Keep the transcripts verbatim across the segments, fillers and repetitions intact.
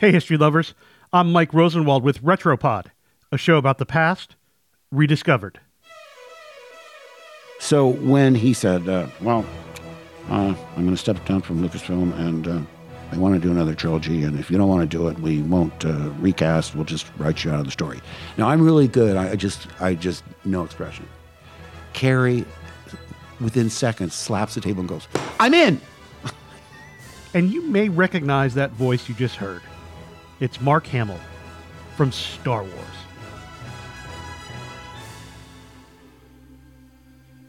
Hey, history lovers. I'm Mike Rosenwald with Retropod, a show about the past rediscovered. So when he said, uh, well, uh, I'm going to step down from Lucasfilm and uh, I want to do another trilogy, and if you don't want to do it, we won't uh, recast. We'll just write you out of the story. Now, I'm really good. I just, I just, no expression. Carrie, within seconds, slaps the table and goes, I'm in! And you may recognize that voice you just heard. It's Mark Hamill from Star Wars.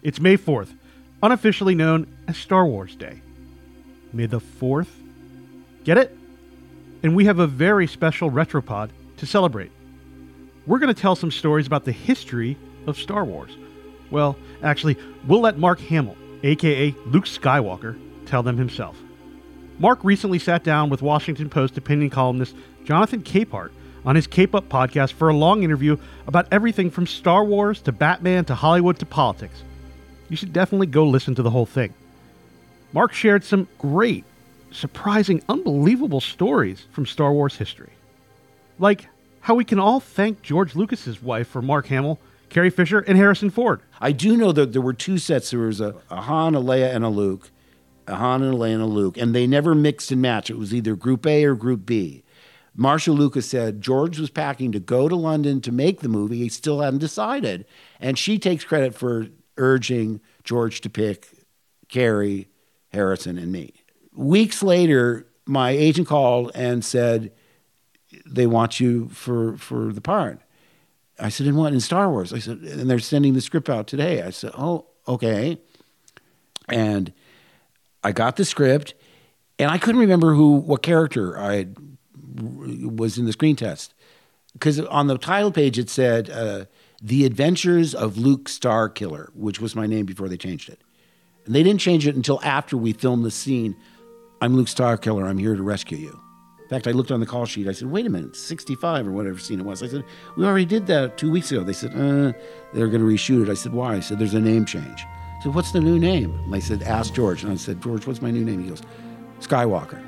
It's May fourth, unofficially known as Star Wars Day. May the fourth. Get it? And we have a very special Retropod to celebrate. We're going to tell some stories about the history of Star Wars. Well, actually, we'll let Mark Hamill, a k a. Luke Skywalker, tell them himself. Mark recently sat down with Washington Post opinion columnist Jonathan Capehart on his Cape Up podcast for a long interview about everything from Star Wars to Batman to Hollywood to politics. You should definitely go listen to the whole thing. Mark shared some great, surprising, unbelievable stories from Star Wars history. Like how we can all thank George Lucas's wife for Mark Hamill, Carrie Fisher, and Harrison Ford. I do know that there were two sets. There was a, a Han, a Leia, and a Luke. A Han and a Leia and a Luke, and they never mixed and matched. It was either Group A or Group B. Marsha Lucas said George was packing to go to London to make the movie. He still hadn't decided. And she takes credit for urging George to pick Carrie, Harrison, and me. Weeks later, my agent called and said, they want you for, for the part. I said, in what? In Star Wars. I said, and they're sending the script out today. I said, oh, okay. And I got the script, and I couldn't remember who, what character I had, was in the screen test. Because on the title page, it said, uh, The Adventures of Luke Starkiller, which was my name before they changed it. And they didn't change it until after we filmed the scene. I'm Luke Starkiller. I'm here to rescue you. In fact, I looked on the call sheet. I said, wait a minute, sixty-five or whatever scene it was. I said, we already did that two weeks ago. They said, uh, they're going to reshoot it. I said, why? I said, there's a name change. I said, what's the new name? And I said, ask George. And I said, George, what's my new name? He goes, Skywalker.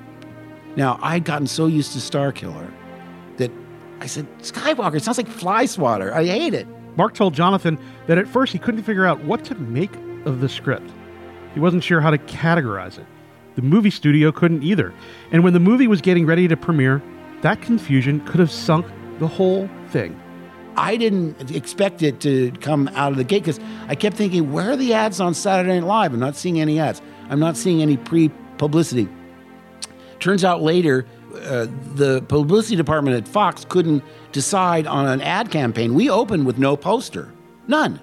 Now, I'd gotten so used to Starkiller that I said, Skywalker, it sounds like Fly Swatter. I hate it. Mark told Jonathan that at first he couldn't figure out what to make of the script. He wasn't sure how to categorize it. The movie studio couldn't either. And when the movie was getting ready to premiere, that confusion could have sunk the whole thing. I didn't expect it to come out of the gate because I kept thinking, where are the ads on Saturday Night Live? I'm not seeing any ads. I'm not seeing any pre-publicity. Turns out later, uh, the publicity department at Fox couldn't decide on an ad campaign. We opened with no poster. None.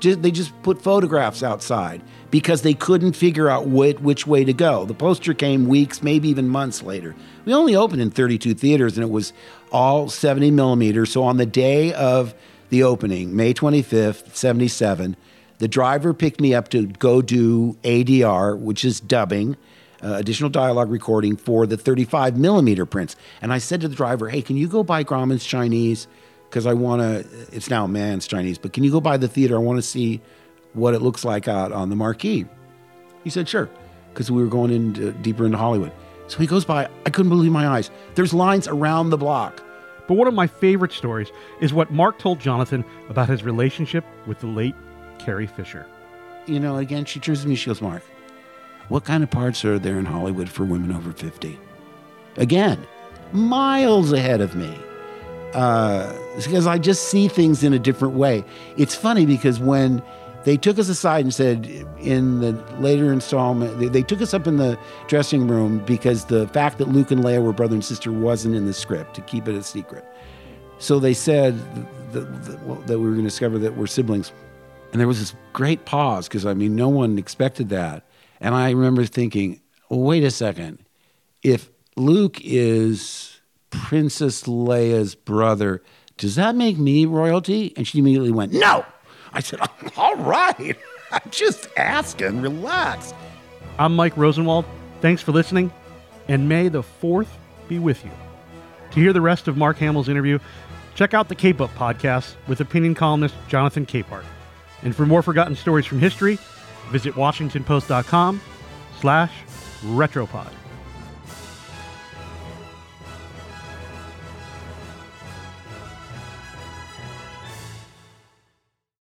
Just, they just put photographs outside because they couldn't figure out what, which way to go. The poster came weeks, maybe even months later. We only opened in thirty-two theaters, and it was all seventy millimeters. So on the day of the opening, May twenty-fifth, seventy-seven, the driver picked me up to go do A D R, which is dubbing, uh, additional dialogue recording for the thirty-five millimeter prints. And I said to the driver, hey, can you go buy Grauman's Chinese? Because I want to, it's now man's Chinese, but can you go by the theater? I want to see what it looks like out on the marquee. He said, sure, because we were going in uh, deeper into Hollywood. So he goes by, I couldn't believe my eyes. There's lines around the block. But one of my favorite stories is what Mark told Jonathan about his relationship with the late Carrie Fisher. You know, again, she turns to me, she goes, Mark, what kind of parts are there in Hollywood for women over fifty? Again, miles ahead of me. Uh, because I just see things in a different way. It's funny because when they took us aside and said in the later installment, they, they took us up in the dressing room because the fact that Luke and Leia were brother and sister wasn't in the script to keep it a secret. So they said that, that, that we were going to discover that we're siblings. And there was this great pause because, I mean, no one expected that. And I remember thinking, well, wait a second. If Luke is Princess Leia's brother, does that make me royalty? And she immediately went, no! I said, all right, I'm just asking, relax. I'm Mike Rosenwald. Thanks for listening, and may the fourth be with you. To hear the rest of Mark Hamill's interview, check out the Cape Up podcast with opinion columnist Jonathan Capehart. And for more forgotten stories from history, visit washington post dot com slash retropod.